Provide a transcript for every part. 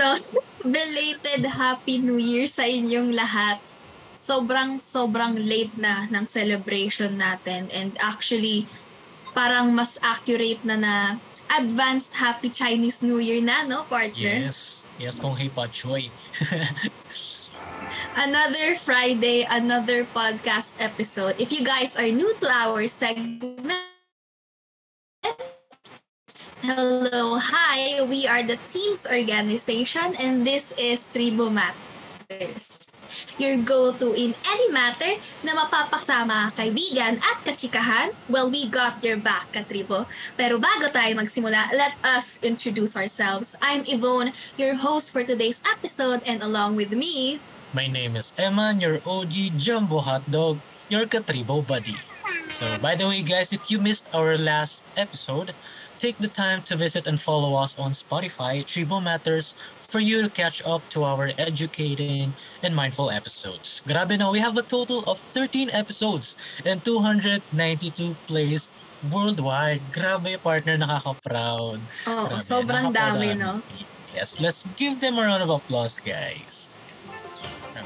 ano, belated Happy New Year sa inyong lahat. Sobrang late na ng celebration natin, and actually parang mas accurate na na advanced Happy Chinese New Year na, no, partner? Yes, kung hei pa choy. Another Friday, another podcast episode. If you guys are new to our segment, hello, hi, we are the Teams Organization and this is Tribo Matters, your go-to in any matter na mapapakasama kaibigan at katsikahan. Well, we got your back, Katribo. Pero bago tayo magsimula, let us introduce ourselves. I'm Yvonne, your host for today's episode, and along with me... My name is Eman, your OG Jumbo Hotdog, your Katribo buddy. So, by the way guys, if you missed our last episode, take the time to visit and follow us on Spotify, Tribo Matters, for you to catch up to our educating and mindful episodes. Grabe na, we have a total of 13 episodes and 292 plays worldwide. Grabe, partner, nakaka-proud. Oh, grabe, sobrang dami, no? Yes, let's give them a round of applause, guys.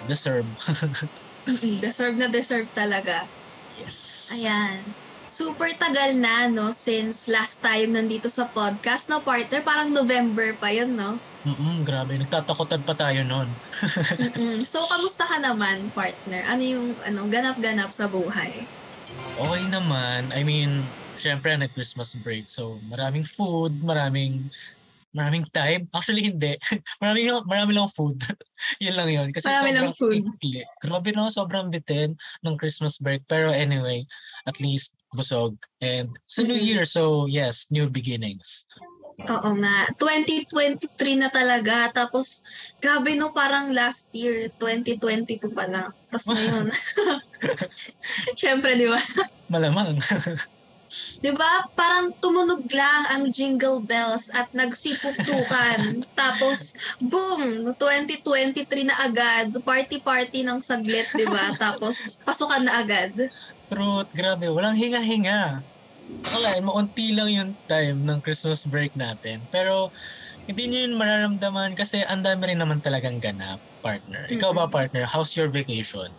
Deserve. deserve talaga. Yes. Ayan. Super tagal na, no, since last time nandito sa podcast, no, partner? Parang November pa yun, no? Grabe. Nagtatakotan pa tayo nun. So, kamusta ka naman, partner? Ano yung ganap-ganap sa buhay? Okay naman. I mean, syempre, nag-Christmas break. So, maraming food, maraming time. Actually, hindi. Marami lang food. Yun lang yun. Kasi marami lang food. Grabe na, sobrang bitin ng Christmas break. Pero anyway, at least busog. And it's a new year. So yes, new beginnings. Oo nga. 2023 na talaga. Tapos, grabe no, parang last year, 2022 pa lang. Tapos ngayon. Siyempre, di ba? Malamang. Diba? Parang tumunog lang ang jingle bells at nagsipuktukan. Tapos, boom! 2023 na agad. Party-party ng saglit, diba? Tapos, pasukan na agad. Truth, grabe. Walang hinga-hinga. Akalain mo, unti lang yung time ng Christmas break natin. Pero, hindi nyo yun mararamdaman kasi ang dami rin naman talagang ganap, partner. Ikaw ba, partner? How's your vacation?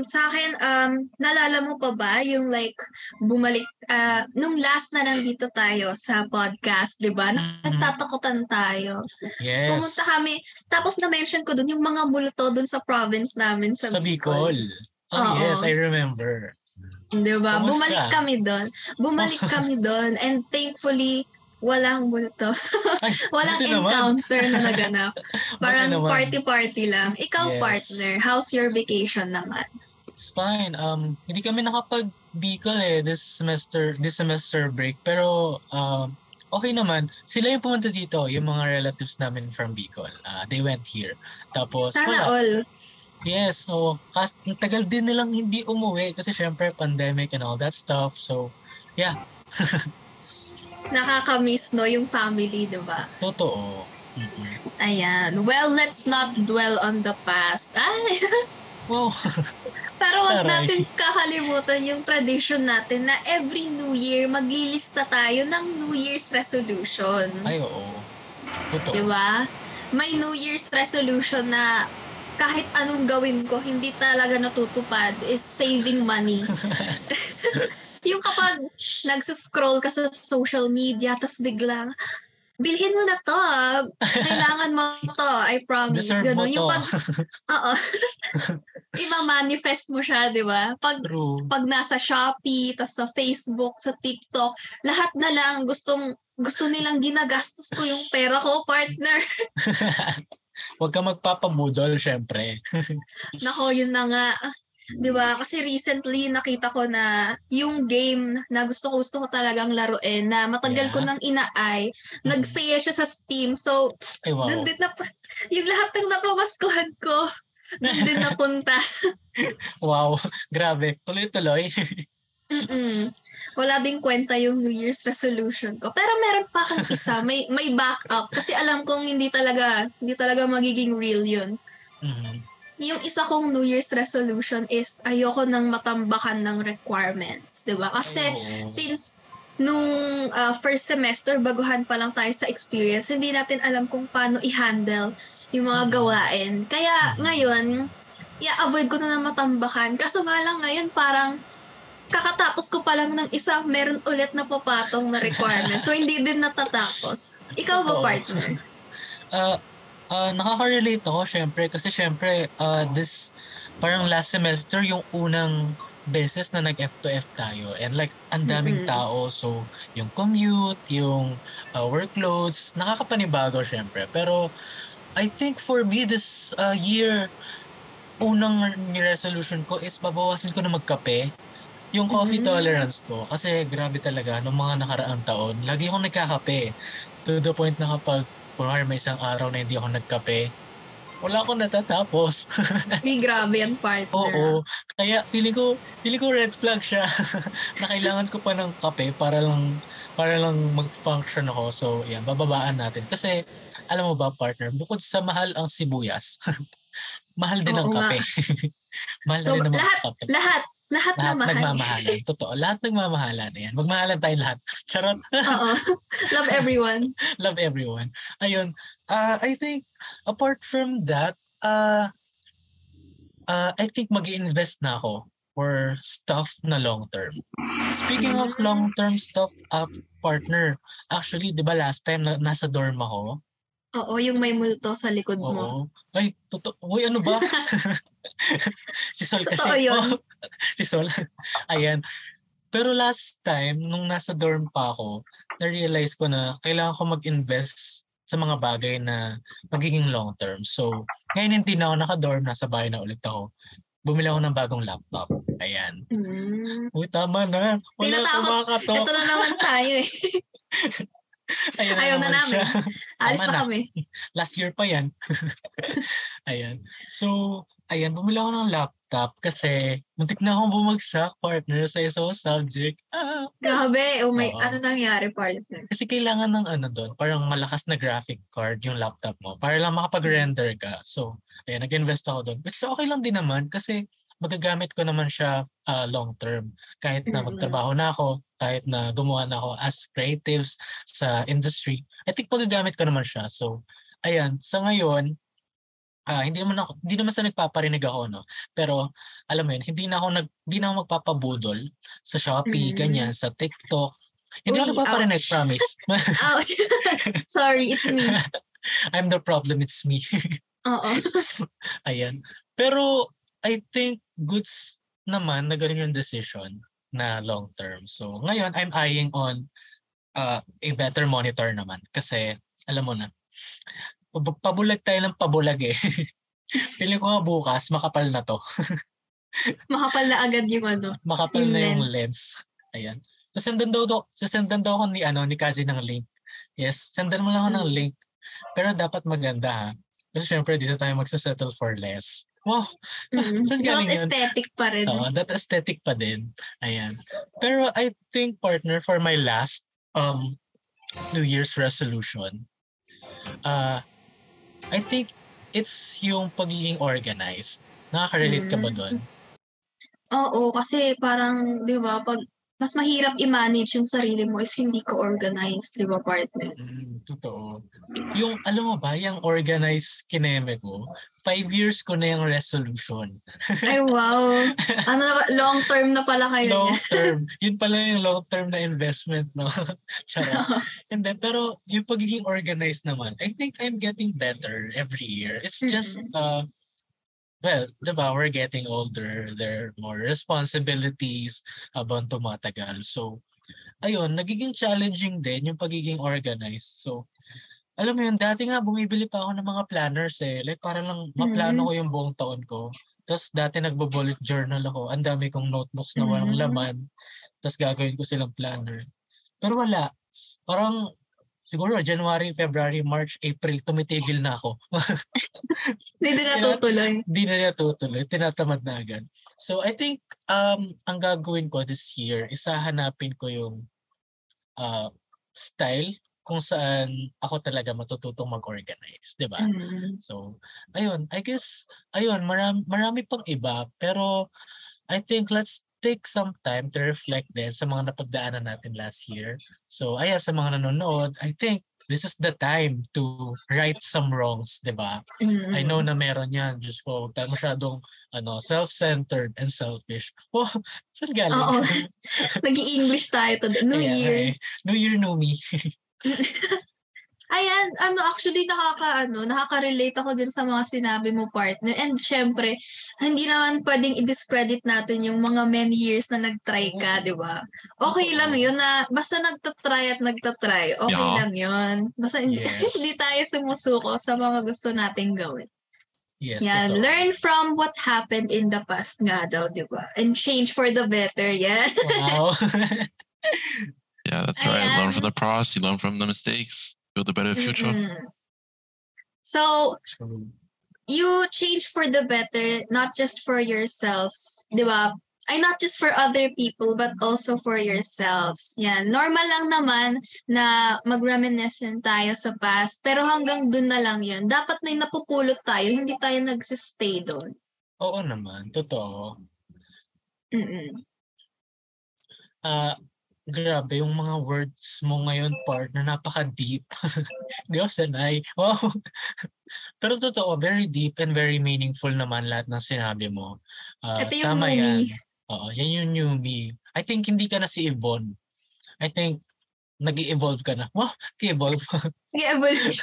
Sa akin, nalala mo pa ba yung like bumalik, nung last na nandito tayo sa podcast, di ba? Nagtatakutan tayo. Yes. Pumunta kami, tapos na-mention ko dun yung mga multo dun sa province namin sa Bicol. Oh, yes, I remember. Di ba? Bumalik kami dun and thankfully, walang multo. Walang encounter na naganap. Parang party-party lang. Ikaw, yes. Partner, how's your vacation naman? It's fine. Hindi kami nakapag-Bicol this semester break. Pero okay naman. Sila yung pumunta dito, yung mga relatives namin from Bicol. They went here. Tapos sana all. Yes, so tagal din nilang hindi umuwi kasi syempre pandemic and all that stuff. So, yeah. Nakakamiss, no, yung family, diba? Totoo. Ayan. Well, let's not dwell on the past. Ay! Wow. Pero wag natin kakalimutan yung tradition natin na every New Year, maglilista tayo ng New Year's resolution. Ay, oo. Totoo. Diba? May New Year's resolution na kahit anong gawin ko, hindi talaga natutupad is saving money. Yung kapag nagsiscroll ka sa social media, tas biglang, bilhin mo na to. Kailangan mo to. I promise. Deserve ganun. Mo yung pag, oo. Imamanifest mo siya, di ba? Pag nasa Shopee, tas sa Facebook, sa TikTok, lahat na lang gusto nilang ginagastos ko yung pera ko, partner. Huwag ka magpapabudol, syempre. Nako, yun na nga. Diba? Kasi recently nakita ko na yung game na gusto ko talagang laruin na matagal ko nang inaay, nagsaya siya sa Steam. So, ay, wow. Doon din na, yung lahat ng napamaskuhan ko, doon din napunta. Wow, grabe. Tuloy-tuloy. Wala ding kwenta yung New Year's resolution ko. Pero meron pa akong isa, may backup. Kasi alam kong hindi talaga magiging real yun. Yung isa kong New Year's resolution is ayoko nang matambakan ng requirements, di ba? Kasi since nung first semester, baguhan pa lang tayo sa experience, hindi natin alam kung paano i-handle yung mga gawain. Kaya ngayon, avoid ko na matambakan. Kaso nga lang ngayon, parang kakatapos ko pa lang ng isa, meron ulit na papatong na requirement. So, hindi din natatapos. Ikaw ba, partner? Nakaka-relate ako, syempre. Kasi syempre, this parang last semester, yung unang beses na nag-F2F tayo. And like, ang daming tao. So, yung commute, yung workloads, nakakapanibago syempre. Pero, I think for me, this year, unang resolution ko is babawasin ko na magkape. Yung coffee tolerance ko. Kasi grabe talaga, nung mga nakaraang taon, lagi akong nagkakape. To the point na kapag, kunwari may isang araw na hindi ako nagkape, wala akong natatapos. Uy, grabe yan, partner. Oo. Kaya feeling ko red flag siya. Na kailangan ko pa ng kape para lang mag-function ako. So, yan, bababaan natin. Kasi, alam mo ba, partner, bukod sa mahal ang sibuyas, mahal din ang kape. Mahal so, din ang kape. Lahat nagmamahalan. Totoo. Lahat nagmamahalan. Ayan. Magmahalan tayong lahat. Charot. Oo. Love everyone. Love everyone. Ayun. I think, apart from that, I think mag-i-invest na ako for stuff na long-term. Speaking of long-term stuff, partner, actually, di ba last time nasa dorm ako? Oo. Yung may multo sa likod mo. Oo. Ay, totoo. Uy, ano ba? Si Sol kasi. Totoo yun. Oh, si Sol. Ayan. Pero last time, nung nasa dorm pa ako, na-realize ko na kailangan ko mag-invest sa mga bagay na magiging long-term. So, ngayon hindi na ako naka-dorm, nasa bahay na ulit ako. Bumili ako ng bagong laptop. Ayan. Uy, tama na. Wala to. Ito na naman tayo eh. Ayaw na namin. Alis na kami. Last year pa yan. Ayan. So, ayan, bumili ako ng laptop kasi muntik na akong bumagsak, partner, sa isang subject. Grabe! Oh my, ano nangyari, partner? Kasi kailangan ng ano doon, parang malakas na graphic card yung laptop mo para lang makapag-render ka. So, ayan, nag-invest ako doon. But okay lang din naman kasi magagamit ko naman siya long term. Kahit na magtrabaho na ako, kahit na gumawa na ako as creatives sa industry, I think magagamit ko naman siya. So, ayan, sa ngayon, hindi naman sa nagpaparinig ako, no? Pero, alam mo yun, hindi na ako magpapabudol sa Shopee, ganyan, sa TikTok. Hindi ako nagpaparinig, promise. Ouch! Sorry, it's me. I'm the problem, it's me. Oo. Ayan. Pero, I think, goods naman na ganun yung decision na long term. So, ngayon, I'm eyeing on a better monitor naman. Kasi, alam mo na, pabulag tayo ng pabulag eh. Pili ko nga bukas, makapal na to. Makapal na agad yung ano. Makapal yung na lens. Yung lens. Ayan. So, sendan daw ko ni Kazi ng link. Yes, sendan mo lang ako ng link. Pero dapat maganda ha. Kasi syempre, dito tayo magsasettle for less. Wow! Not aesthetic pa rin. Oo, that aesthetic pa din. Ayan. Pero I think, partner, for my last New Year's resolution, I think it's yung pagiging organized. Nakaka-relate ka ba doon? Oo, kasi parang, di ba, pag mas mahirap i-manage yung sarili mo if hindi ka organized, di ba, partner? Totoo. Yung, alam mo ba, yung organized kineme ko, 5 years ko na yung resolution. Ay, wow. Ano, long term na pala kayo. Long term. Yun pala yung long term na investment, no? Charot. And then, pero yung pagiging organized naman, I think I'm getting better every year. It's just, well, diba, we're getting older, there are more responsibilities habang tumatagal. So, ayun, nagiging challenging din yung pagiging organized. So, alam mo yun, dati nga bumibili pa ako ng mga planners eh. Like, para lang maplano ko yung buong taon ko. Tapos dati nagbo-bullet journal ako. Ang dami kong notebooks na walang laman. Tapos gagawin ko silang planner. Pero wala. Parang, siguro, January, February, March, April, tumitigil na ako. Hindi na natutuloy. Tinatamad na agad. So, I think, ang gagawin ko this year, isa hanapin ko yung style kung saan ako talaga matututong mag-organize. Diba? So, ayun. I guess, marami pang iba. Pero, I think, let's take some time to reflect din sa mga napagdaanan natin last year. So, ayan, sa mga nanonood, I think this is the time to right some wrongs, di ba? Mm-hmm. I know na meron yan, Diyos ko, huwag tayo masyadong self-centered and selfish. Oh, saan galing? Oo. Nag-i-English tayo today. New ayan, year. Ay, new year, new me. Ayan, actually nakaka-relate ako din sa mga sinabi mo, partner. And syempre, hindi naman pwedeng i-discredit natin yung mga many years na nag-try ka, di ba? Okay lang yun na, basta nagtatry at nagtatry, okay lang yun. Basta hindi tayo sumusuko sa mga gusto nating gawin. Yes, yan, totoo. Learn from what happened in the past nga daw, di ba? And change for the better, yeah? Wow. Yeah, that's right. Ayan. Learn from the past, you learn from the mistakes. Build a better future. Mm-hmm. So, you change for the better, not just for yourselves, di ba? Ay, not just for other people, but also for yourselves. Yan. Normal lang naman na mag-reminiscent tayo sa past, pero hanggang dun na lang yun. Dapat may napupulot tayo, hindi tayo nagsistay doon. Oo naman, totoo. Grabe, yung mga words mo ngayon, partner, napaka-deep. Diyos, sanay. Wow. Pero totoo, very deep and very meaningful naman lahat ng sinabi mo. Ito yung tama yan. Oo, yan yung new me. I think hindi ka na si Yvonne. I think nag-evolve ka na. Wow, nag-evolve. Nag-evolve.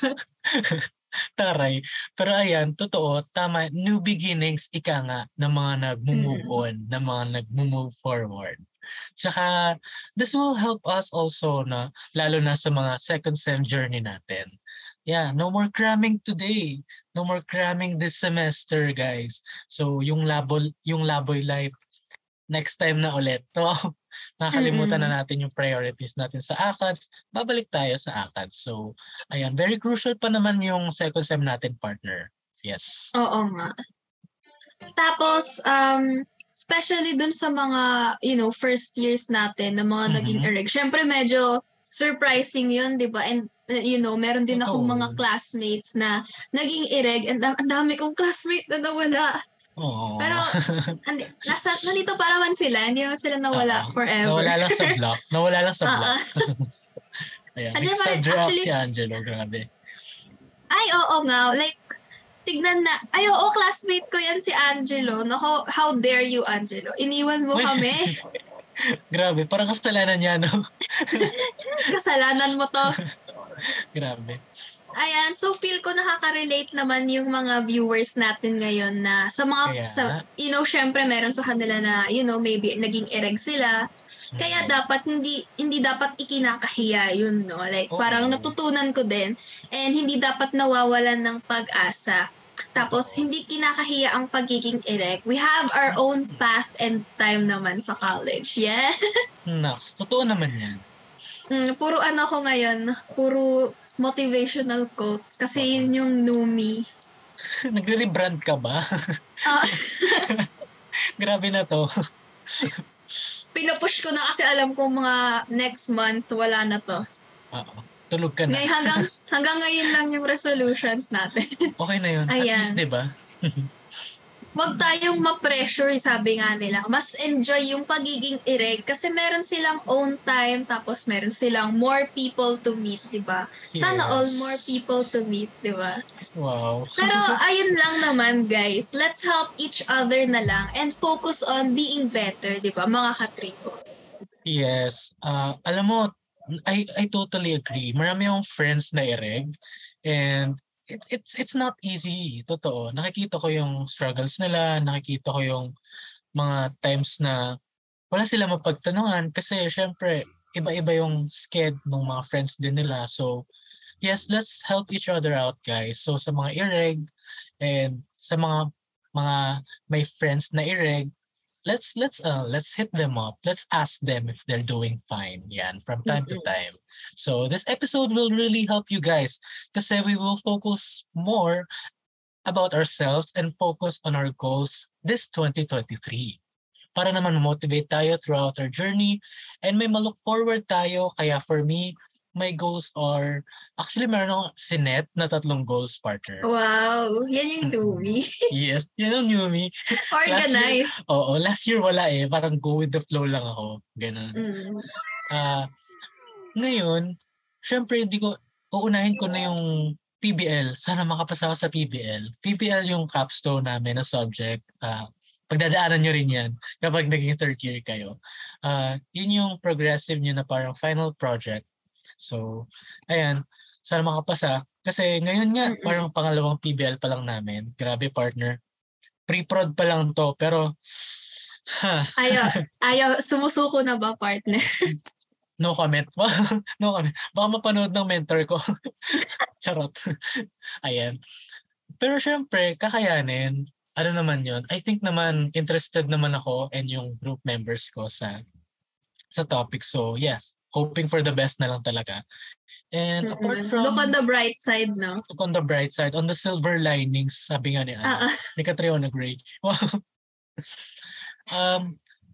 Taray. Pero ayan, totoo, tama. New beginnings, ika nga, ng mga nag-move on, ng mga nag-move forward. Tsaka, this will help us also na, lalo na sa mga second-sem journey natin. Yeah, no more cramming today. No more cramming this semester, guys. So, yung laboy life, next time na ulit. So, nakalimutan na natin yung priorities natin sa ACADS. Babalik tayo sa ACADS. So, ayan, very crucial pa naman yung second-sem natin, partner. Yes. Oo nga. Tapos, especially dun sa mga, first years natin, na mga naging erect. Siyempre, medyo surprising yun, di ba? And, meron din akong mga classmates na naging erect. And ang dami kong classmate na nawala. Aww. Pero, nandito para man sila. Hindi naman sila nawala forever. Nawala lang sa block. Ayan, sa drop si Angelo. Grabe. Ay, oo nga. Like, tignan na. Ay, oo, classmate ko yan si Angelo. Nako, how dare you, Angelo? Iniwan mo kami. Grabe, parang kasalanan niya, no? Kasalanan mo to. Grabe. Ayan, so feel ko nakaka-relate naman yung mga viewers natin ngayon na sa mga, syempre meron sa kanila na, maybe naging ereg sila. Kaya dapat, hindi dapat ikinakahiya yun, no? Like, parang natutunan ko din. And hindi dapat nawawalan ng pag-asa. Tapos, hindi kinakahiya ang pagiging ereg. We have our own path and time naman sa college, yeah? Naks, totoo naman yan. Puro ko ngayon, puro motivational quotes kasi yun yung Numi. Nagre-rebrand ka ba? Grabe na to. Pinupush ko na kasi alam ko mga next month wala na to. Oo. Tulog ka na. Ngayon, hanggang ngayon lang yung resolutions natin. Okay na yun. Ayan. At least, di ba? Huwag tayong ma-pressure, sabi nga nila. Mas enjoy yung pagiging erect kasi meron silang own time tapos meron silang more people to meet, di ba? Yes. Sana all more people to meet, di ba? Wow. Pero ayun lang naman, guys. Let's help each other na lang and focus on being better, di ba, mga katribo? Yes. Alam mo, I totally agree. Marami akong friends na erect and it's not easy, totoo. Nakikita ko yung struggles nila, nakikita ko yung mga times na wala sila mapagtanungan kasi syempre iba-iba yung sked ng mga friends din nila. So yes, let's help each other out, guys. So sa mga ireg and sa mga may friends na ireg, let's hit them up. Let's ask them if they're doing fine. Yan, from time to time. So this episode will really help you guys kasi we will focus more about ourselves and focus on our goals this 2023. Para naman motivate tayo throughout our journey and may ma-look forward tayo. Kaya for me, my goals are, actually meron akong sinet na 3 goals, partner. Wow, yan yung Doomy. Yes, yan yung Doomy. Organized. Oo, last year wala eh. Parang go with the flow lang ako. Ganun. Ngayon, syempre hindi ko, uunahin ko na yung PBL. Sana makapasa ako sa PBL. PBL yung capstone namin na subject. Pagdadaanan nyo rin yan kapag naging third year kayo. Yun yung progressive nyo na parang final project. So, ayan. Sana makapasa. Kasi ngayon nga, parang pangalawang PBL pa lang namin. Grabe, partner. Pre-prod pa lang to. Pero, Ayaw. Sumusuko na ba, partner? No comment. No comment. Baka mapanood ng mentor ko. Charot. Ayan. Pero syempre, kakayanin. Ano naman yun? I think naman, interested naman ako and yung group members ko sa topic. So, yes. Hoping for the best na lang talaga. And apart from... Look on the bright side, no? Look on the bright side. On the silver linings, sabi nga ni Catriona Gray.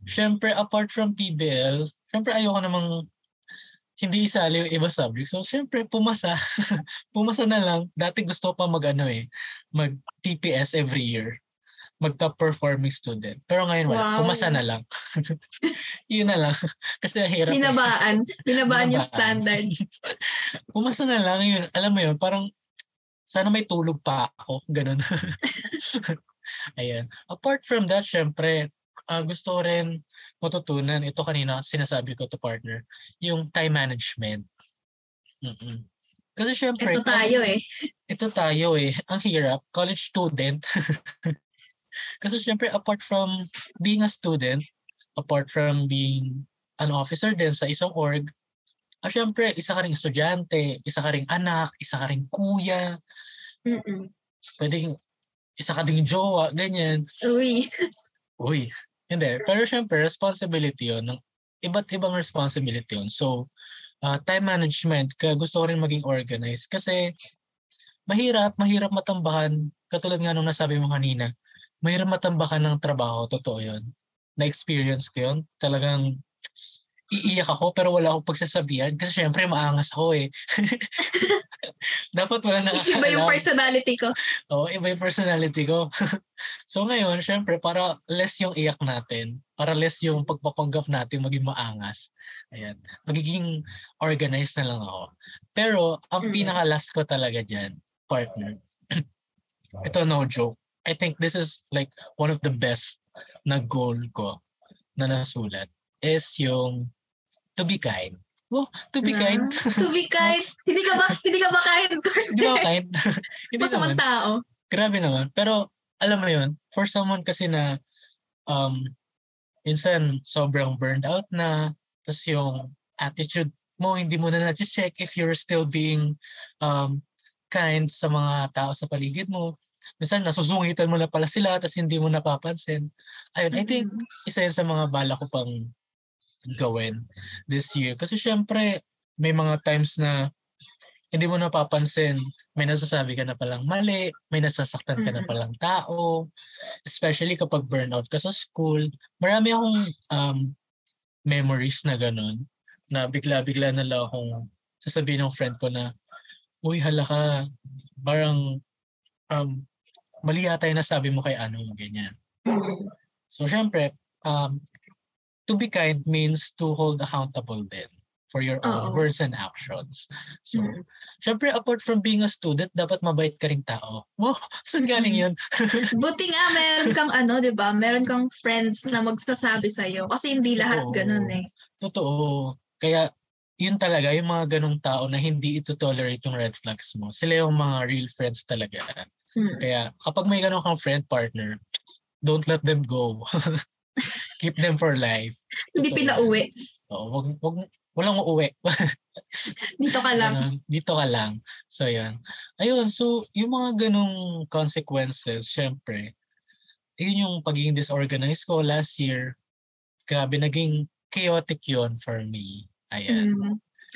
Siyempre, apart from PBL, siyempre ayoko namang hindi isali yung iba subject. So, siyempre, pumasa. Pumasa na lang. Dati gusto pa mag-TPS every year. Magka-performing student. Pero ngayon wala. Wow. Pumasa na lang. Yun na lang. Kasi hirap. Binabaan yung standard. Pumasa na lang. Yun. Alam mo yun, parang sana may tulog pa ako. Ganun. Ayan. Apart from that, syempre, gusto rin matutunan. Ito kanina, sinasabi ko to partner, yung time management. Kasi syempre, Ito tayo eh. Ang hirap. College student. Kasi syempre, apart from being a student, apart from being an officer din sa isang org, syempre, isa ka ring estudyante, isa ka ring anak, isa ka ring kuya, pwedeng isa ka ding jowa, ganyan. Uy. Hindi. Pero syempre, responsibility yun. Iba't ibang responsibility yun. So, time management, gusto ko rin maging organized kasi mahirap matambahan. Katulad nga nung nasabi mo kanina, mahirap matambakan ng trabaho. Totoo yun. Na-experience ko yun. Talagang iiyak ako pero wala akong pagsasabihan kasi syempre maangas ako eh. Dapat wala nakakaalam. Iba yung personality ko. Oo, iba yung personality ko. So ngayon, syempre, para less yung iyak natin, para less yung pagpapanggap natin maging maangas. Ayan. Magiging organized na lang ako. Pero, ang pinaka-last ko talaga dyan, partner, ito no joke. I think this is like one of the best na goal ko na nasulat is yung to be kind. Oh, to be kind. To be kind. Hindi ka ba kind? Hindi ba kind? Hindi naman. Tao. Grabe naman. Pero alam mo yun, for someone kasi na insan sobrang burned out na, tas yung attitude mo, hindi mo na na-check if you're still being kind sa mga tao sa paligid mo. Minsan nasusungitan mo na pala sila tapos hindi mo napapansin. Ayun, I think isa yun sa mga bala ko pang gawin this year. Kasi syempre, may mga times na hindi mo napapansin. May nasasabi ka na palang mali, may nasasaktan ka na palang tao. Especially kapag burnout ka sa school. Marami akong memories na ganun. Na bigla-bigla na lang akong sasabihin ng friend ko na, uy, hala ka, parang mali yata yung nasabi mo kay ano, ganyan. So, syempre, to be kind means to hold accountable then for your own words and actions. So, syempre, apart from being a student, dapat mabait ka ring tao. Wow, saan galing yun? Buti nga, meron kang ano, diba? Meron kang friends na magsasabi sa'yo kasi hindi lahat ganun eh. Totoo. Kaya, yun talaga, yung mga ganung tao na hindi ito tolerate yung red flags mo. Sila yung mga real friends talaga. Kaya kapag may ganun kang friend partner, don't let them go. Keep them for life. Hindi pinauwi. Wag, walang uuwi. Dito ka lang. Dito ka lang. So yan. Ayun, so yung mga ganung consequences, syempre, yun yung pagiging disorganized ko last year. Grabe, naging chaotic yun for me. Ayan.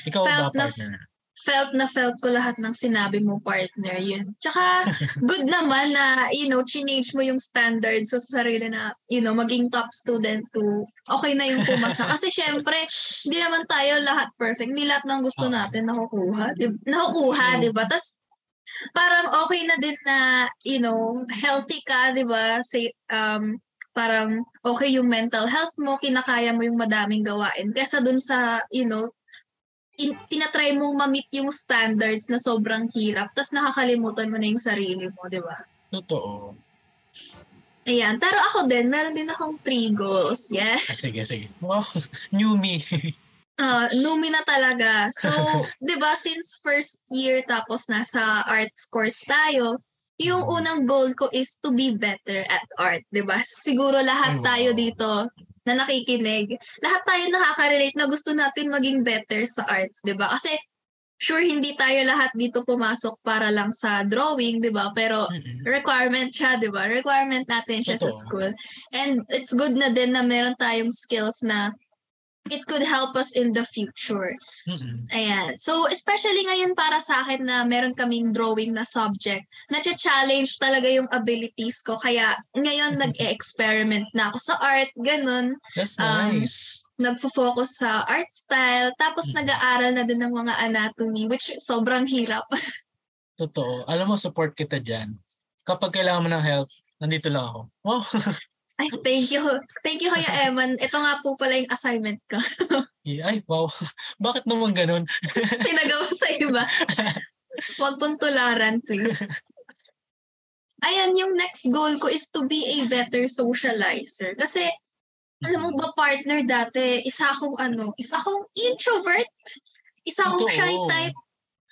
Ikaw felt ba, partner? felt na felt ko lahat ng sinabi mo, partner, yun. Tsaka, good naman na, you know, chinage mo yung standards so sa sarili na, you know, maging top student to, okay na yung pumasa. Kasi syempre, hindi naman tayo lahat perfect. Hindi lahat ng gusto natin nakukuha. Diba? Tapos, parang okay na din na, you know, healthy ka, diba? Parang okay yung mental health mo, kinakaya mo yung madaming gawain. Kesa dun sa, you know, tinatry mong ma-meet yung standards na sobrang hirap, tapos nakakalimutan mo na yung sarili mo, di ba? Totoo. Ayan. Pero ako din, meron din akong 3 goals. Yeah. Sige, sige. Wow. New me. New me na talaga. So, di ba, since first year tapos nasa arts course tayo, yung unang goal ko is to be better at art, di ba? Siguro lahat tayo dito na nakikinig, lahat tayo nakaka-relate na gusto natin maging better sa arts, di ba? Kasi sure, hindi tayo lahat dito pumasok para lang sa drawing, di ba? Pero requirement siya, di ba? Requirement natin siya sa school. And it's good na din na meron tayong skills na it could help us in the future. Ayan. So, especially ngayon para sa akin na meron kaming drawing na subject, na-challenge talaga yung abilities ko. Kaya ngayon nag-e-experiment na ako sa art, ganun. That's nice. Nagfo-focus sa art style, tapos nag-aaral na din ng mga anatomy, which sobrang hirap. Totoo. Alam mo, support kita dyan. Kapag kailangan mo ng help, nandito lang ako. Wow. Ay, thank you. Thank you, Kuya Eman. Ito nga po pala yung assignment ko. Ay, wow. Bakit naman ganun? Pinagawa sa iba. Huwag pong tularan, please. Ayan, yung next goal ko is to be a better socializer. Kasi, alam mo ba, partner, dati, isa akong introvert. Isa akong shy type.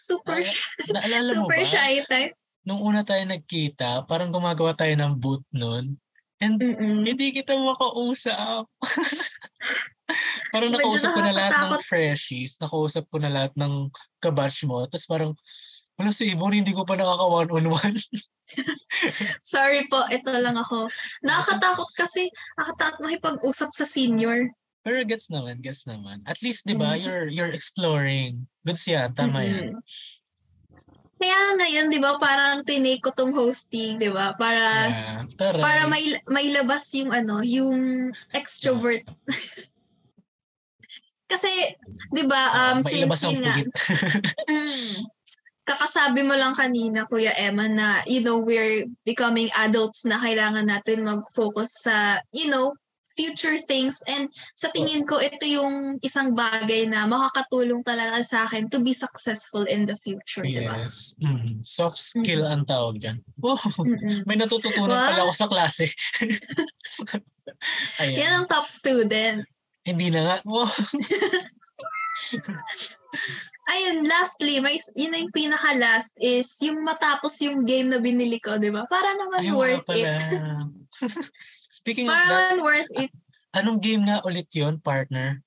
Super shy. Super shy type. Nung una tayo nagkita, parang gumagawa tayo ng boot nun. And hindi kita makausap. Parang nakausap ko na lahat ng freshies. Nakausap ko na lahat ng kabatch mo. Tapos parang, wala si Ibon, hindi ko pa nakaka one-on-one. Sorry po, ito lang ako. Nakakatakot kasi, nakakatakot makipag-usap sa senior. Pero gets naman. At least, di ba, you're exploring. Goods yan, tama yan. Kaya ngayon, di ba, parang tinake ko tong hosting, di ba? Para may labas yung, yung extrovert. Kasi, di ba, since yun nga, kakasabi mo lang kanina, Kuya Emma, na, you know, we're becoming adults na kailangan natin mag-focus sa, you know, future things. And sa tingin ko, ito yung isang bagay na makakatulong talaga sa akin to be successful in the future. Yes. Diba? Soft skill ang tawag dyan. Wow. May natututunan pala ako sa klase. Ayan. Yan ang top student. Hindi na nga. Wow. Ayun, lastly, yung pinaka-last is yung matapos yung game na binili ko, di ba? Para naman worth it. Speaking of that, worth it. Anong game na ulit yun, partner?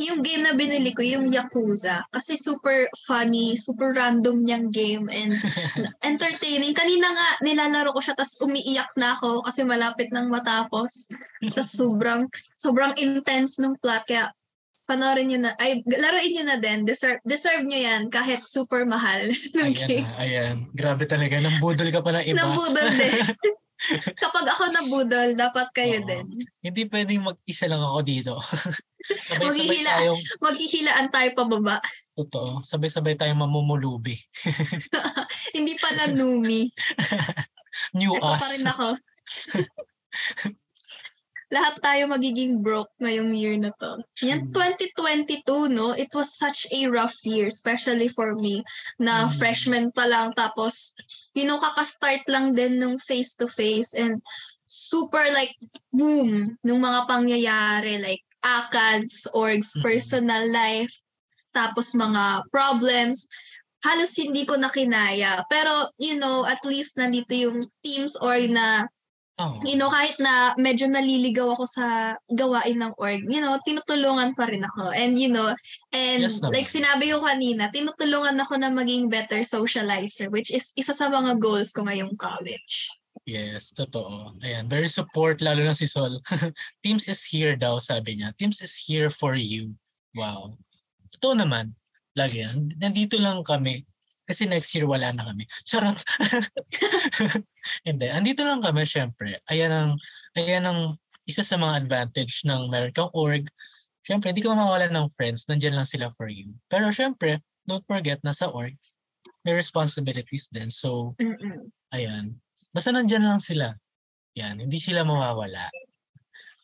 Yung game na binili ko, yung Yakuza. Kasi super funny, super random niyang game and entertaining. Kanina nga, nilalaro ko siya tapos umiiyak na ako kasi malapit nang matapos. Tapos sobrang intense nung plot. Kaya panoorin nyo na, laruin nyo na din. Deserve nyo yan kahit super mahal. Ayan. Grabe talaga. Nambudol ka pa ng iba. Nambudol din. Kapag ako nabudol, dapat kayo din. Hindi pwedeng mag-isa lang ako dito. Maghihilaan tayo pababa. Totoo. Sabay-sabay tayong mamumulubi. Hindi pala Numi. New us. Ito pa rin ako. Lahat tayo magiging broke ngayong year na to. Yan, 2022, no? It was such a rough year, especially for me, na freshman pa lang. Tapos, you know, kakastart lang din nung face-to-face and super like, boom, nung mga pangyayari like ACADS, orgs, personal life, tapos mga problems. Halos hindi ko na kinaya. Pero, you know, at least nandito yung Teams Org na you know, kahit na medyo naliligaw ako sa gawain ng org, you know, tinutulungan pa rin ako. And, you know, like sinabi ko kanina, tinutulungan ako na maging better socializer, which is isa sa mga goals ko ngayong college. Yes, totoo. Ayan, very support, lalo na si Sol. Teams is here daw, sabi niya. Teams is here for you. Wow. Totoo naman. lagi yan. Nandito lang kami. Kasi next year wala na kami. Charot. Hindi. Andito lang kami, syempre. Ayan ang isa sa mga advantage ng meron kang org. Syempre, hindi ka mawawala ng friends. Nandiyan lang sila for you. Pero syempre, don't forget, nasa org, may responsibilities din. So, ayan. Basta nandiyan lang sila. Yan. Hindi sila mawawala.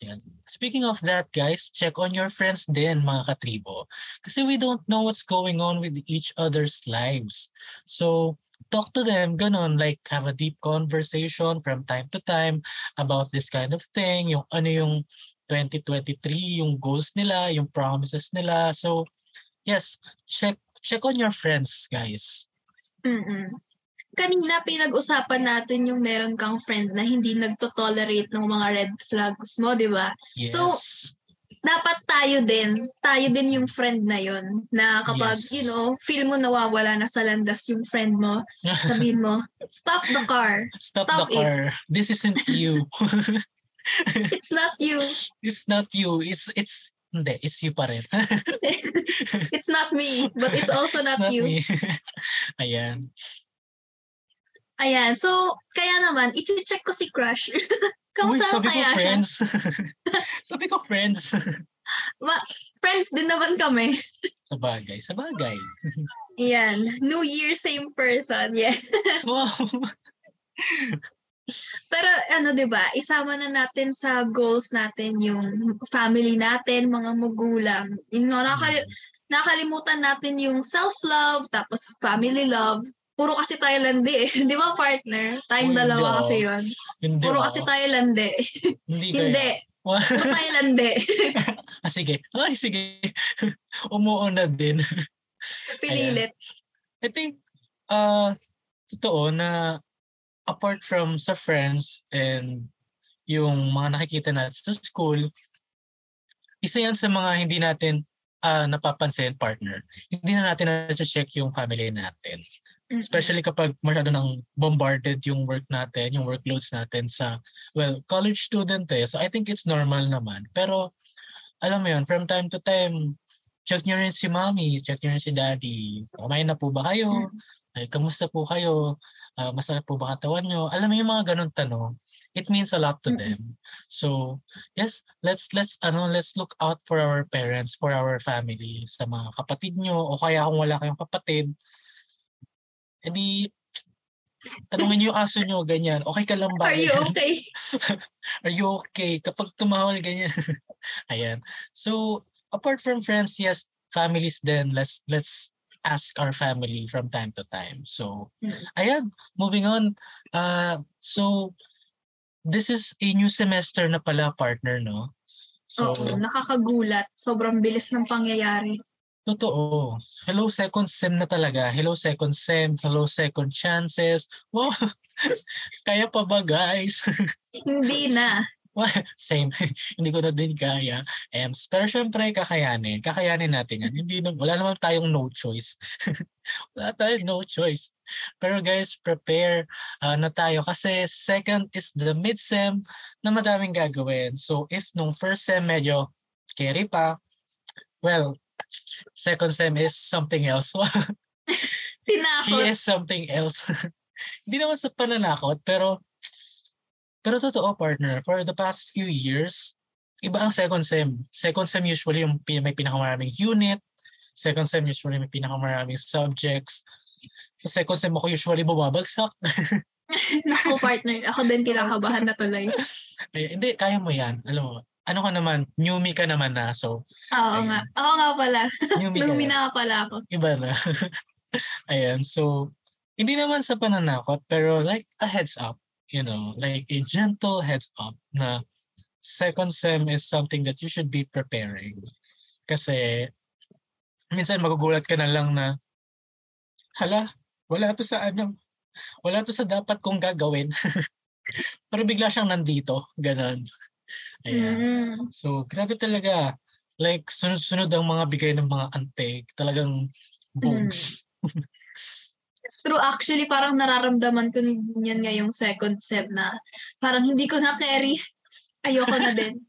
Yan. Speaking of that, guys, check on your friends din, mga katribo. Kasi we don't know what's going on with each other's lives. So, talk to them, ganun, like have a deep conversation from time to time about this kind of thing, yung ano yung 2023, yung goals nila, yung promises nila. So, yes, check on your friends, guys. Mm-mm. Kanina pinag-usapan natin yung meron kang friend na hindi nagtotolerate ng mga red flags mo, di ba? Yes. So, dapat tayo din yung friend na yun na kapag, yes, you know, feel mo nawawala na sa landas yung friend mo, sabihin mo, stop the car. Stop the car. This isn't you. It's not you. It's not you. It's hindi, it's you pa rin. It's not me, but it's also not you. Me. Ayan. Ayan, so, kaya naman, iti-check ko si Crush. Kamusta kaya siya? Sabi ko friends. Friends din naman kami. Sabagay. Ayan, New Year, same person. Yeah. Wow. Pero ano, 'di ba? Isama na natin sa goals natin yung family natin, mga magulang. Nakalimutan natin yung self-love, tapos family love. Puro kasi tayo landi eh. Di ba, partner? Tayong dalawa kasi yun. Hindi puro kasi tayo landi. Hindi. Puro tayo landi. Sige. Ay, sige. Umuuna din. Pinilit. Ayan. I think, totoo na apart from sa friends and yung mga nakikita natin sa school, isa yan sa mga hindi natin napapansin, partner. Hindi na natin na-check yung family natin. Especially kapag masyado nang bombarded yung work natin, yung workloads natin sa, well, college student eh. So I think it's normal naman. Pero, alam mo yun, from time to time, check nyo rin si mommy, check nyo rin si daddy. Kumain na po ba kayo? Ay, kamusta po kayo? Masarap po ba katawan nyo? Alam mo yung mga ganun tanong, it means a lot to them. So, yes, let's look out for our parents, for our family, sa mga kapatid nyo, o kaya kung wala kayong kapatid, edi, tanungin niyo yung aso niyo, ganyan. Okay ka lang ba? Are you okay? Are you okay? Kapag tumahol, ganyan. Ayan. So, apart from friends, yes, families then let's ask our family from time to time. So, ayan. Moving on. So, this is a new semester na pala, partner, no? So, oo, nakakagulat. Sobrang bilis ng pangyayari. Totoo. Hello, second sem na talaga. Hello, second sem. Hello, second chances. Wow. Kaya pa ba, guys? Hindi na. Same. Hindi ko na din kaya. Pero syempre, kakayanin. Kakayanin natin yan. Wala naman tayong no choice. Wala tayong no choice. Pero guys, prepare na tayo. Kasi second is the mid-sem na madaming gagawin. So if nung first sem medyo scary pa, well, second sem is something else. Tinakot. He is something else. Hindi naman sa pananakot, pero totoo, partner. For the past few years, iba ang second sem. Second sem usually yung may pinakamaraming unit. Second sem usually may pinakamaraming subjects. Sa second sem ako usually bumabagsak. Naku, partner. Ako din kinakabahan na tuloy. Ay, hindi, kaya mo yan. Alam mo, ano ka naman, newbie ka naman na, so... Oo nga. Oo nga pala. Newbie na pala ako. Iba na. Ayan, so, hindi naman sa pananakot, pero like a heads up, you know, like a gentle heads up na second sem is something that you should be preparing. Kasi, minsan magugulat ka na lang na, hala, wala to sa dapat kong gagawin. Pero bigla siyang nandito, ganun. Ayan. So, grabe talaga. Like, sunod-sunod ang mga bigay ng mga antig. Talagang boom. True, actually, parang nararamdaman ko niyan ngayong second sem na parang hindi ko na carry. Ayoko na din.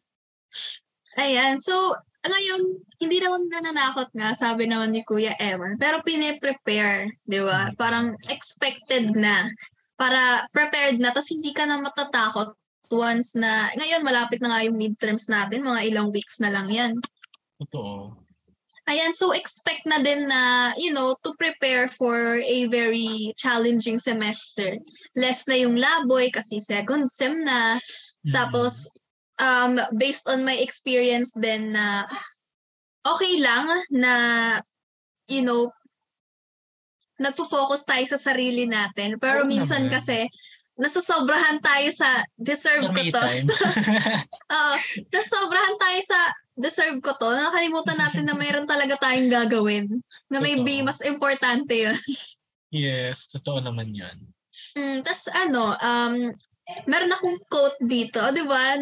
Ayan. So, Ngayon, hindi naman nananakot nga, sabi naman ni Kuya Emer. Pero pine-prepare, di ba? Parang expected na. Para prepared na, tapos hindi ka na matatakot once na, ngayon malapit na nga yung midterms natin, mga ilang weeks na lang yan. Totoo. Ayan, so expect na din na, you know, to prepare for a very challenging semester. Less na yung laboy kasi second sem na. Tapos, based on my experience then na okay lang na, you know, nagpo-focus tayo sa sarili natin. Pero minsan naman kasi, nasasobrahan tayo sa deserve ko to. Nasasobrahan tayo sa deserve ko to. Nakalimutan natin na mayroon talaga tayong gagawin. Na maybe mas importante yun. Yes, totoo naman yun. Tapos ano, meron akong quote dito, di ba?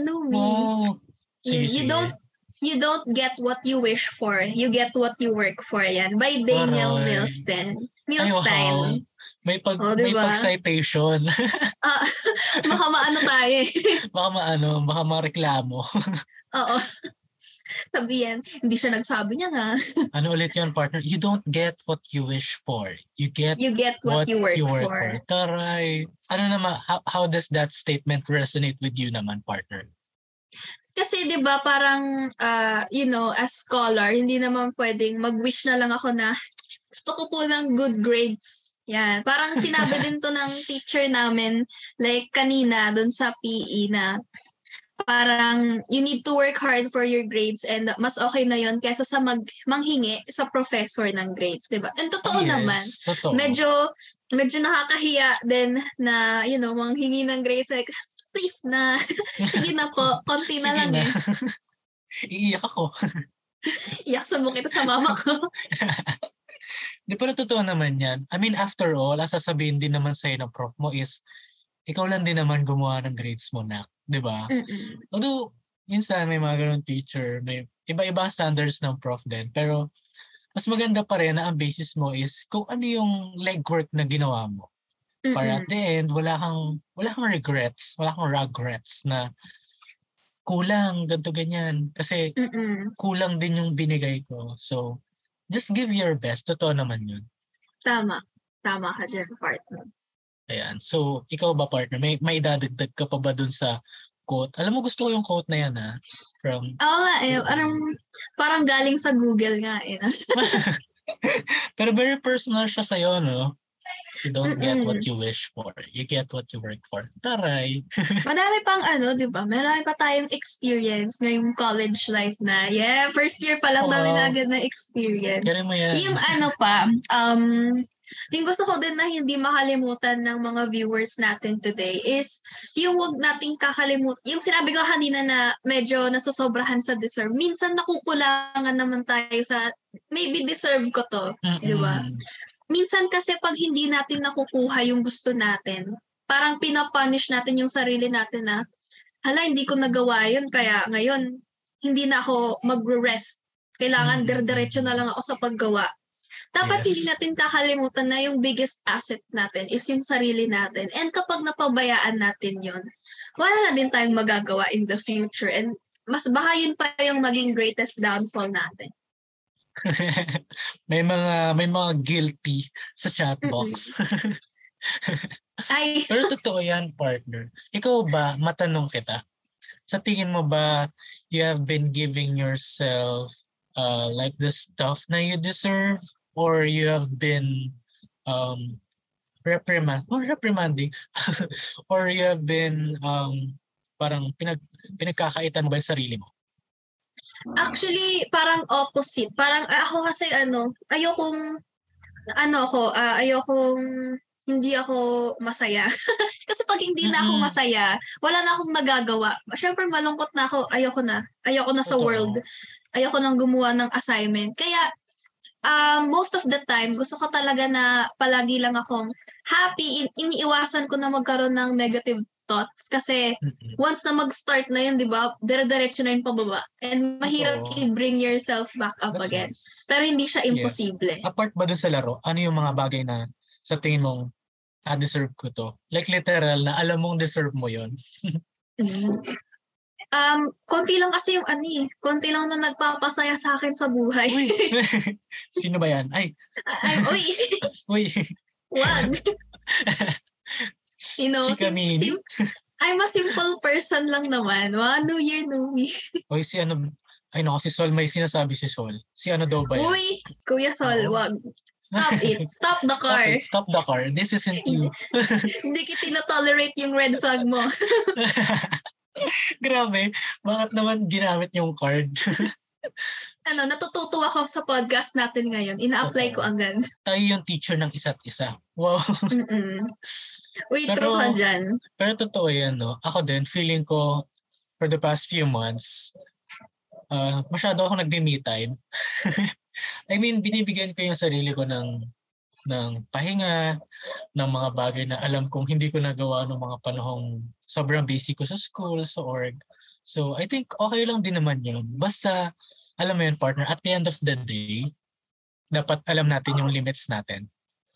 You don't get what you wish for. You get what you work for. Yan. By Daniel Milstein. Ay, wow. May pag-citation. Baka maano tayo eh. Baka mareklamo. Oo. Sabihin, hindi siya nagsabi niya nga. Ano ulit yun, partner? You don't get what you wish for. You get what you work for. Taray. Ano naman, how does that statement resonate with you naman, partner? Kasi 'di ba parang you know, as scholar, hindi naman pwedeng mag-wish na lang ako na gusto ko po ng good grades. Yan. Parang sinabi din to ng teacher namin like kanina doon sa PE na parang you need to work hard for your grades and mas okay na 'yon kaysa sa manghingi sa professor ng grades, 'di ba? And totoo naman. Totoo. Medyo nakakahiya din na, you know, manghingi ng grades like please na. Sige na po. Konti na lang na. Eh. Iiyak ako. Iiyak sa bukita sa mama ko. Di pala totoo naman yan. I mean, after all, ang sasabihin din naman sa'yo ng prof mo is, ikaw lang din naman gumawa ng grades mo na. Di ba? Although, minsan may mga ganun teacher, may iba-iba standards ng prof din. Pero, mas maganda pa rin na ang basis mo is kung ano yung legwork na ginawa mo. Para at the end, wala kang regrets na kulang, ganito, ganyan. Kasi kulang din yung binigay ko. So, just give your best. Totoo naman yun. Tama. Tama ka dyan, partner. Ayan. So, ikaw ba, partner? May dadagdag ka pa ba dun sa quote? Alam mo, gusto ko yung quote na yan, ha? Parang galing sa Google nga, eh. Pero very personal siya sa'yo, no? You don't get what you wish for. You get what you work for. Taray! Madami pang ano, di ba? Marami pa tayong experience ngayong college life na. Yeah, first year pa lang dami na agad na experience. Kaya mo yan. Yung ano pa, yung gusto ko din na hindi makalimutan ng mga viewers natin today is yung huwag nating kakalimutan. Yung sinabi ko kanina na medyo nasasobrahan sa deserve. Minsan nakukulangan naman tayo sa maybe deserve ko to. Di ba? Minsan kasi pag hindi natin nakukuha yung gusto natin, parang pinapunish natin yung sarili natin na, hala, hindi ko nagawa yun, kaya ngayon, hindi na ako mag-rest. Kailangan diretso na lang ako sa paggawa. Dapat hindi natin kakalimutan na yung biggest asset natin is yung sarili natin. And kapag napabayaan natin yun, wala na din tayong magagawa in the future. And mas baka yun pa yung maging greatest downfall natin. may mga guilty sa chat box. Pero totoo yan, partner. Ikaw ba, matanong kita, sa tingin mo ba you have been giving yourself like the stuff na you deserve, or you have been reprimanding or you have been parang pinagkakaitan mo ba yung sarili mo? Actually, parang opposite. Parang ako kasi ayokong hindi ako masaya. Kasi pag hindi na ako masaya, wala na akong nagagawa. Siyempre malungkot na ako, ayoko na sa world. Ayoko nang gumawa ng assignment. Kaya most of the time, gusto ko talaga na palagi lang akong happy. Iniiwasan ko na magkaroon ng negative thoughts kasi once na mag-start na yun, di ba, dire-diretso na yun pababa. And mahirap i-bring yourself back up again. Nice. Pero hindi siya imposible. Yes. Apart ba doon sa laro, ano yung mga bagay na sa tingin mong, deserve ko to? Like literal na alam mong deserve mo yun. Konti lang kasi yung ani. Konti lang nung nagpapasaya sa akin sa buhay. Uy. Sino ba yan? Ay. Uy. Uy. Wag. You know, I'm a simple person lang naman. Wow, New Year, New Me. Uy, si ano, ay no, si Sol, may sinasabi si Sol. Si ano daw ba yan? Uy, Kuya Sol, wag. Stop it. Stop the car. Stop the car. This isn't you. Hindi kita na-tolerate yung red flag mo. Grabe, bakit naman ginamit yung card? Ano, natututo ako sa podcast natin ngayon. Ina-apply ko agad. Tayo yung teacher ng isa't isa. Wow. Uy, true ka dyan. Pero totoo yan, no? Ako din, feeling ko for the past few months, masyado ako nag-me time. I mean, binibigyan ko yung sarili ko ng pahinga, ng mga bagay na alam kong hindi ko nagawa ng mga panahong sobrang busy ko sa school, sa org. So, I think okay lang din naman yun. Basta, alam mo yun, partner, at the end of the day, dapat alam natin yung limits natin.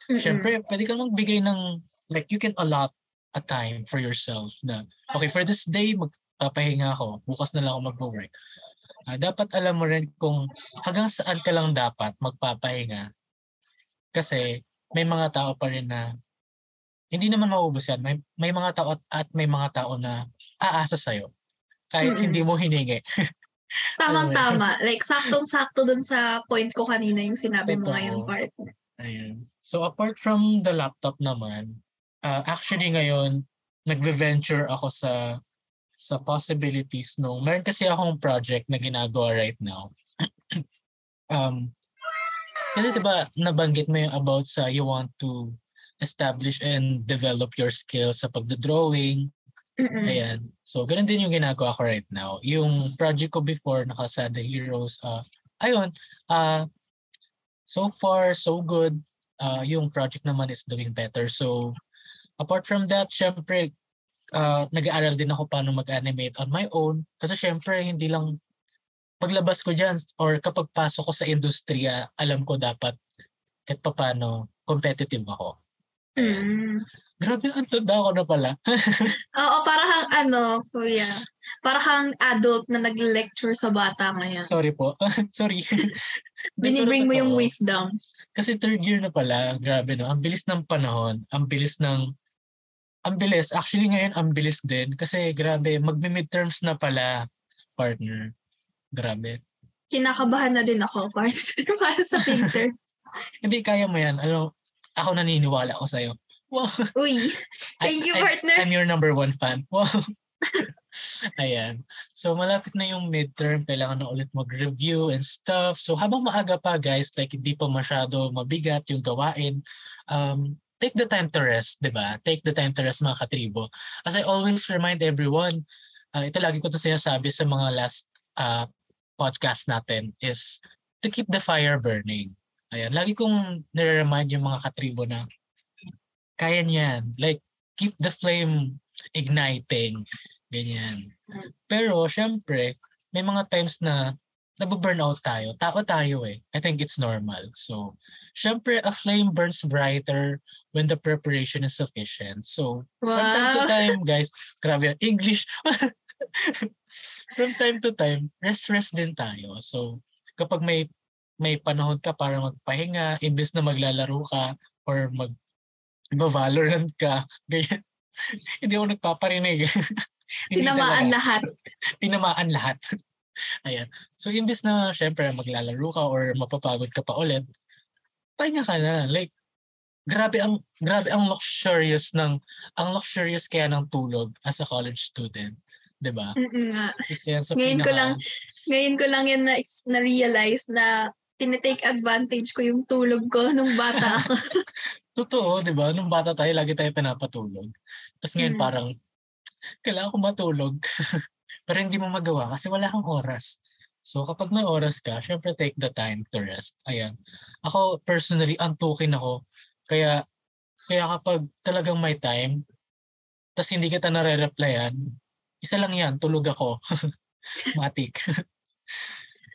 Mm-hmm. Siyempre, pwede kang magbigay ng, like, you can allot a time for yourself na, okay, for this day, magpapahinga ako. Bukas na lang ako mag-work. Dapat alam mo rin kung hanggang saan ka lang dapat magpapahinga. Kasi may mga tao pa rin na hindi naman mauubos yan. May mga tao at may mga tao na aasa sa'yo. Kahit hindi mo hiningi. Tamang-tama. Like, saktong-sakto dun sa point ko kanina yung sinabi mo ngayon, partner. Ayan. So, apart from the laptop naman, actually ngayon, nagve-venture ako sa possibilities nung. Meron kasi akong project na ginagawa right now. Kasi diba, nabanggit mo yung about sa you want to establish and develop your skills sa pagdodrawing. Ayan. So, ganun din yung ginagawa ko right now. Yung project ko before, Nakasada Heroes, ayun, so far, so good. Yung project naman is doing better. So, apart from that, syempre, nag-aaral din ako paano mag-animate on my own. Kasi syempre, hindi lang paglabas ko dyan or kapag pasok ko sa industriya, alam ko dapat kahit paano competitive ako. Mm. Grabe, antanda ako na pala. Oo, parang ano, kuya. Parang adult na nag-lecture sa bata ngayon. Sorry po. Sorry. Binibring mo yung wisdom. Kasi third year na pala. Grabe, no? Ang bilis ng panahon. Ang bilis. Actually, ngayon, ang bilis din. Kasi grabe, magmi-midterms na pala, partner. Grabe. Kinakabahan na din ako, partner, para sa midterms. Hindi, kaya mo yan. Ano, ako naniniwala ko sa'yo. Wow. Uy, thank you, partner. I'm your number one fan. Wow. Ayan. So, malapit na yung midterm. Kailangan na ulit mag-review and stuff. So, habang maaga pa, guys, like hindi pa masyado mabigat yung gawain, take the time to rest, diba? Take the time to rest, mga katribo. As I always remind everyone, ito lagi ko ito sinasabi sa mga last podcast natin is to keep the fire burning. Ayan, lagi kong nare-remind yung mga katribo na kaya niyan. Like, keep the flame igniting. Ganyan. Pero, syempre, may mga times na nababurnout tayo. Tao tayo eh. I think it's normal. So, syempre, a flame burns brighter when the preparation is sufficient. So, wow. From time to time, guys, grabe, English. From time to time, rest din tayo. So, kapag may panahon ka para magpahinga, imbes na maglalaro ka or mag-Valorant ka, ganyan. Hindi ako nagpaparinig. Tinamaan lahat. Tinamaan lahat. Ayan. So, imbes na, syempre, maglalaro ka or mapapagod ka pa ulit, pahinga ka na. Like, grabe ang luxurious kaya ng tulog as a college student. Diba? Ngayon ko lang yan na-realize na tinitake advantage ko yung tulog ko nung bata ako. Totoo, diba? Nung bata tayo, lagi tayo pinapatulog. Tapos ngayon parang, kailangan ko matulog. Pero hindi mo magawa kasi wala kang oras. So kapag may oras ka, syempre take the time to rest. Ayan. Ako personally, antukin ako. Kaya kapag talagang may time, tapos hindi kita nare-replyan, isa lang yan, tulog ako. Matik.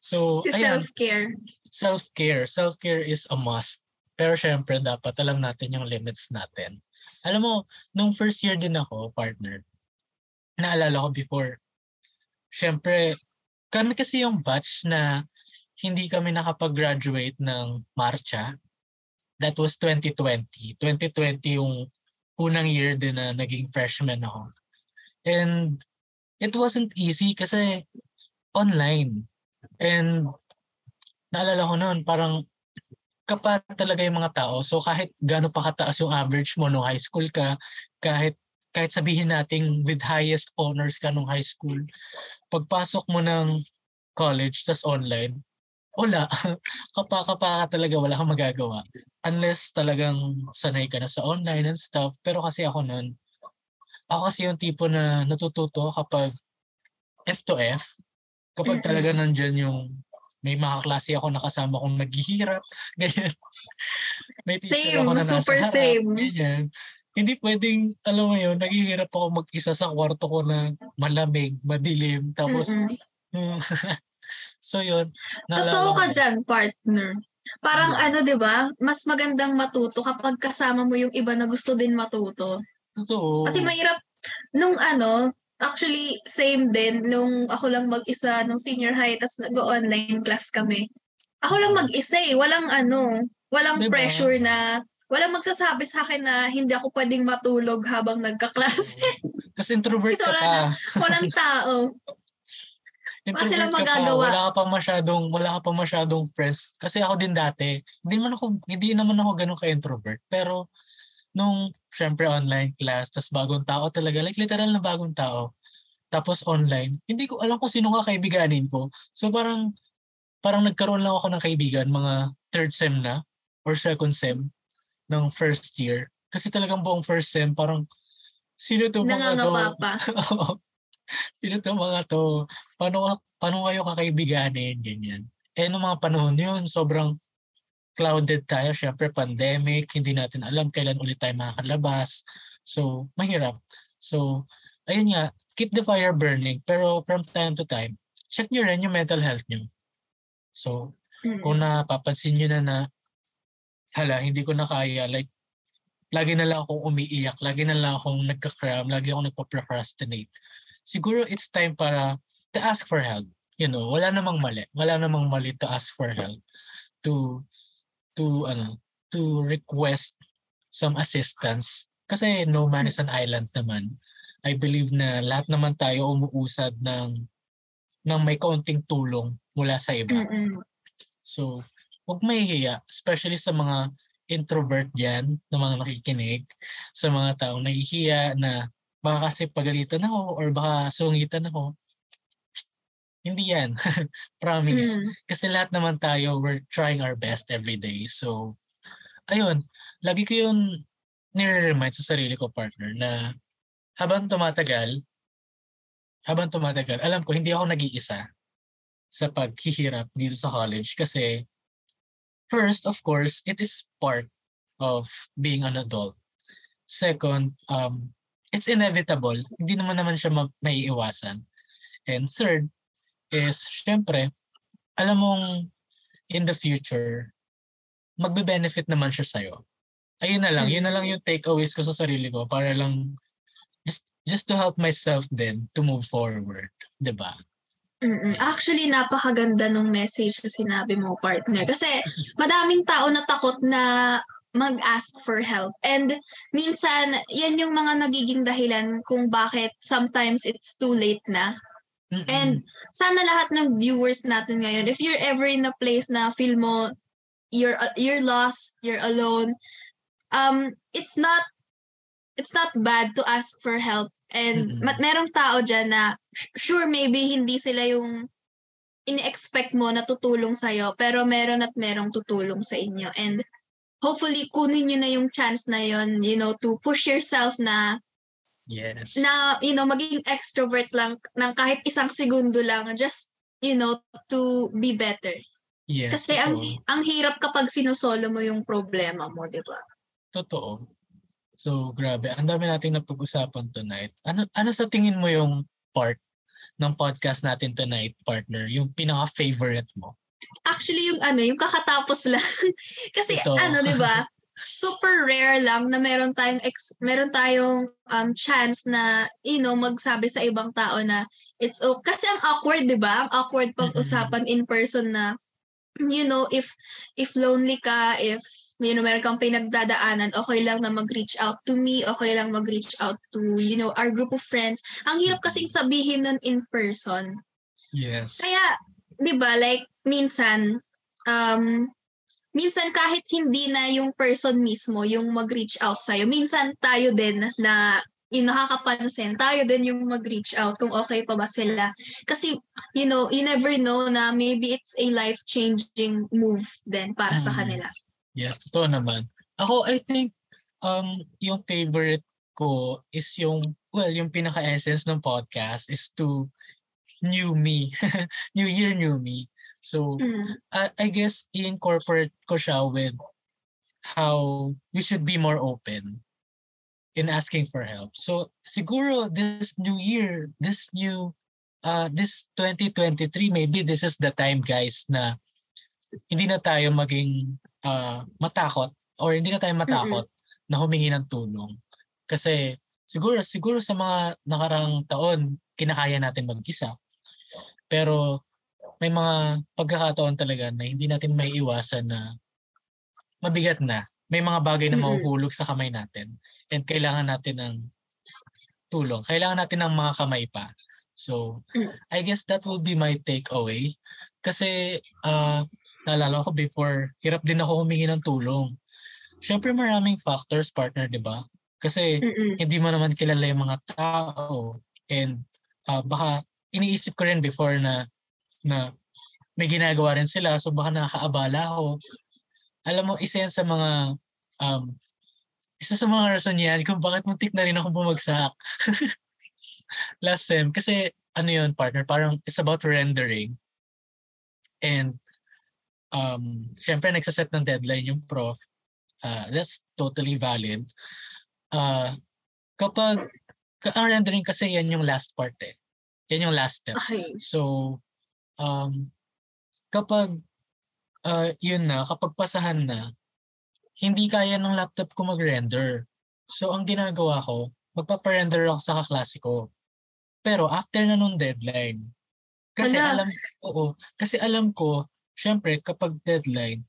So, ayan. Self-care. Self-care is a must. Pero syempre, dapat alam natin yung limits natin. Alam mo, nung first year din ako, partner, naalala ko before, syempre, kami kasi yung batch na hindi kami nakapag-graduate ng Marcha. That was 2020. 2020 yung unang year din na naging freshman ako. And it wasn't easy kasi online. And naalala ko noon, parang kapat talaga yung mga tao. So kahit gano'n pa kataas yung average mo nung high school ka, kahit sabihin natin with highest honors ka nung high school, pagpasok mo ng college tas online, wala. Kapaka talaga, wala kang magagawa. Unless talagang sanay ka na sa online and stuff. Pero kasi ako kasi yung tipo na natututo kapag F to F, kapag talaga nandyan yung may mga klase ako nakasama kong naghihirap, ganyan. Same, na super harap, same. Ganyan. Hindi pwedeng, alam mo yun, naghihirap ako mag-isa sa kwarto ko na malamig, madilim, tapos... So yun. Totoo ka dyan, partner. Parang diba, mas magandang matuto kapag kasama mo yung iba na gusto din matuto. Totoo. Kasi mahirap, nung actually same din, nung ako lang mag-isa, nung senior high, tas nag-online class kami. Ako lang mag-isa walang diba? Pressure na, walang magsasabi sa akin na hindi ako pwedeng matulog habang nagka-class. Tapos introvert ka pa. Walang tao. Kasi lang magagawa. Wala ka pa masyadong friends. Kasi ako din dati, hindi naman ako ganun ka-introvert. Pero nung syempre online class, tas bagong tao talaga, like literal na bagong tao. Tapos online, hindi ko alam kung sino nga kaibiganin ko. So parang nagkaroon lang ako ng kaibigan mga third sem na or second sem ng first year. Kasi talagang buong first sem parang sino to mga to? Sino to mga to? Paano kayo kakaibiganin? Ganyan. Nung mga panahon yun, sobrang clouded tayo. Siyempre, pandemic. Hindi natin alam kailan ulit tayo makakalabas. So, mahirap. So, ayun nga. Keep the fire burning. Pero from time to time, check nyo rin yung mental health nyo. So, kung napapansin nyo na hindi ko na kaya. Like, lagi na lang akong umiiyak. Lagi na lang akong nagka-cram. Lagi akong nagpa-procrastinate. Siguro it's time para to ask for help. Wala namang mali to ask for help. To request some assistance. Kasi no man is an island naman. I believe na lahat naman tayo umuusad ng may kaunting tulong mula sa iba. So, huwag mahihiya, especially sa mga introvert diyan, na mga nakikinig, sa mga taong nahihiya na baka kasi pagalitan ako or baka sungitan ako. Hindi yan. Promise. Kasi lahat naman tayo, we're trying our best every day. So, ayun. Lagi ko yun nire-remind sa sarili ko, partner, na habang tumatagal, alam ko, hindi ako nag-iisa sa paghihirap dito sa college. Kasi, first, of course, it is part of being an adult. Second, it's inevitable. Hindi naman siya maiiwasan. And third is, syempre, alam mong in the future, magbe-benefit naman siya sa'yo. Ayun na lang. Yun na lang yung takeaways ko sa sarili ko para lang just to help myself then to move forward. Diba? Actually, napakaganda ng message na sinabi mo, partner. Kasi madaming tao na takot na mag-ask for help. And minsan, yan yung mga nagiging dahilan kung bakit sometimes it's too late na. And sana lahat ng viewers natin ngayon, if you're ever in a place na feel mo you're lost, you're alone, it's not bad to ask for help. And merong tao dyan na sure maybe hindi sila yung in-expect mo na tutulong sa'yo, pero meron at merong tutulong sa inyo. And hopefully, kunin nyo na yung chance na yon, to push yourself na, yes. Na, maging extrovert lang ng kahit isang segundo lang, just, to be better. Yes, kasi ang hirap kapag sinusolo mo yung problema mo, di ba? Totoo. So, grabe. Ang dami nating napag-usapan tonight. Ano sa tingin mo yung part ng podcast natin tonight, partner? Yung pinaka-favorite mo? Actually, yung kakatapos lang. Kasi, 'di ba? super rare lang na meron tayong chance na, you know, magsabi sa ibang tao na it's okay. Kasi ang awkward, di ba? Ang awkward pag-usapan in person na, you know, if lonely ka, if, you know, meron kang pinagdadaanan, okay lang na mag-reach out to me, okay lang mag-reach out to, you know, our group of friends. Ang hirap kasing sabihin nun in person. Yes. Kaya, di ba, like, minsan kahit hindi na yung person mismo yung mag-reach out sa'yo, minsan tayo din na yung nakakapansin, tayo din yung mag-reach out kung okay pa ba sila. Kasi, you know, you never know na maybe it's a life-changing move din para sa kanila. Yes, totoo naman. Ako, I think, yung favorite ko is yung, well, yung pinaka-essence ng podcast is to new me. New year, new me. So, I guess i-incorporate ko siya with how we should be more open in asking for help. So, siguro this new year, this 2023, maybe this is the time, guys, na hindi na tayo maging matakot or hindi na tayo matakot na humingi ng tulong. Kasi siguro sa mga nakaraang taon, kinakaya natin mag-isa. Pero may mga pagkakataon talaga na hindi natin may iwasan na mabigat na. May mga bagay na mahuhulog sa kamay natin. And kailangan natin ng tulong. Kailangan natin ng mga kamay pa. So, I guess that will be my takeaway. Kasi, naalala ko before, hirap din ako humingi ng tulong. Siyempre maraming factors, partner, di ba? Kasi, hindi mo naman kilala yung mga tao. And, baka, iniisip ko rin before na may ginagawa rin sila, so baka nakakaabala ako. Alam mo, isa sa mga rason yan kung bakit muntik na rin ako bumagsak last sem. Kasi ano yun, partner, parang it's about rendering. And syempre nagsaset ng deadline yung prof. That's totally valid. Kapag ang rendering kasi yan yung last part eh. Yan yung last step. Okay. So kapag kapag pasahan na, hindi kaya ng laptop ko mag-render. So ang ginagawa ko, magpaparender ako sa kaklase ko. Pero after na nung deadline, kasi alam ko, syempre kapag deadline,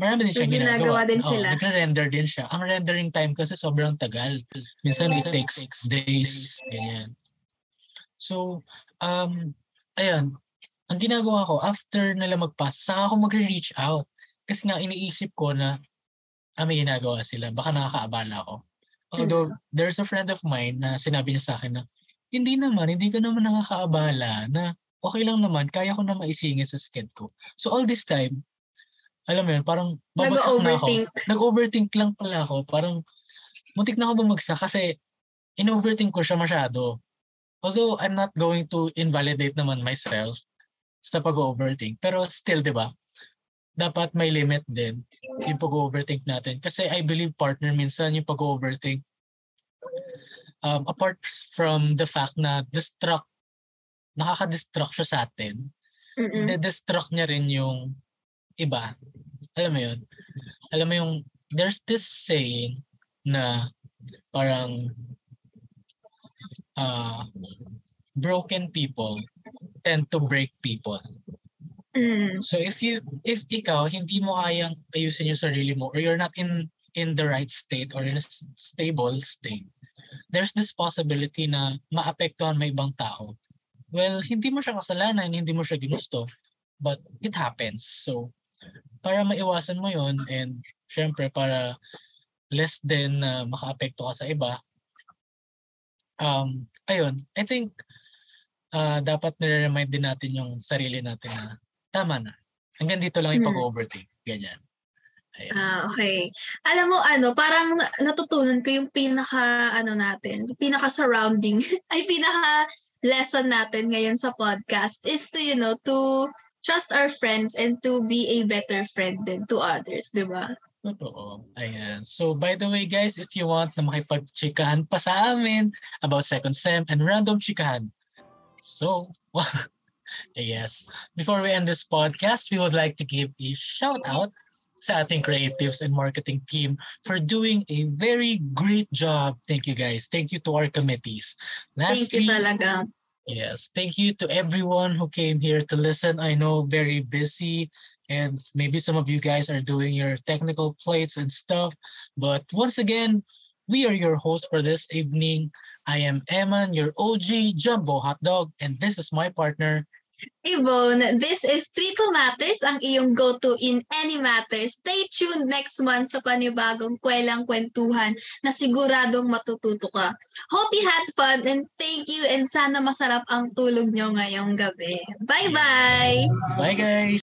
marami din siyang ginagawa. Din sila. Nagre-render din siya. Ang rendering time kasi sobrang tagal. Minsan it takes 6 days. Ganyan. So, ayan, ang ginagawa ko, after nila mag-pass, saka ako mag-reach out. Kasi nga, iniisip ko na, may ginagawa sila. Baka nakakaabala ako. Although, there's a friend of mine na sinabi niya sa akin na, hindi ka naman nakakaabala, na okay lang naman, kaya ko na maisingin sa sked ko. So, all this time, alam mo yun, parang babagsak na ako. Nag-overthink lang pala ako. Parang, muntik na ako bumagsak kasi in-overthink ko siya masyado. Although, I'm not going to invalidate naman myself sa pag-overthink. Pero still, di ba? Dapat may limit din yung pag-overthink natin. Kasi I believe, partner, minsan yung pag-overthink, apart from the fact na nakaka-distract siya sa atin, distract niya rin yung iba. Alam mo yun? Alam mo yung, there's this saying na parang broken people tend to break people. So if ikaw hindi mo kayang ayusin yung sarili mo or you're not in the right state or in a stable state, there's this possibility na maapektuhan may ibang tao. Well, hindi mo siya kasalanan, hindi mo siya ginusto, but it happens. So, para maiwasan mo yun and syempre para less than makaapekto ka sa iba, ayun, I think dapat nire-remind din natin yung sarili natin na tama na. Hanggang dito lang ipag-overthink. Ganyan. Ayan. Okay. Alam mo, parang natutunan ko yung pinaka-surrounding, ay pinaka-lesson natin ngayon sa podcast is to, you know, to trust our friends and to be a better friend than to others, di ba? Totoo. Ayan. So, by the way, guys, if you want na makipag-chikahan pa sa amin about second sem and random chikahan, so, yes, before we end this podcast, we would like to give a shout out sa ating creatives and marketing team for doing a very great job. Thank you guys. Thank you to our committees. Lastly, thank you talaga. Yes, thank you to everyone who came here to listen. I know very busy and maybe some of you guys are doing your technical plates and stuff. But once again, we are your hosts for this evening. I am Eman, your OG Jumbo Hotdog, and this is my partner, Yvonne. This is Tribo Matters, ang iyong go-to in any matter. Stay tuned next month sa panibagong kwelang kwentuhan na siguradong matututo ka. Hope you had fun and thank you and sana masarap ang tulog nyo ngayong gabi. Bye-bye! Bye guys!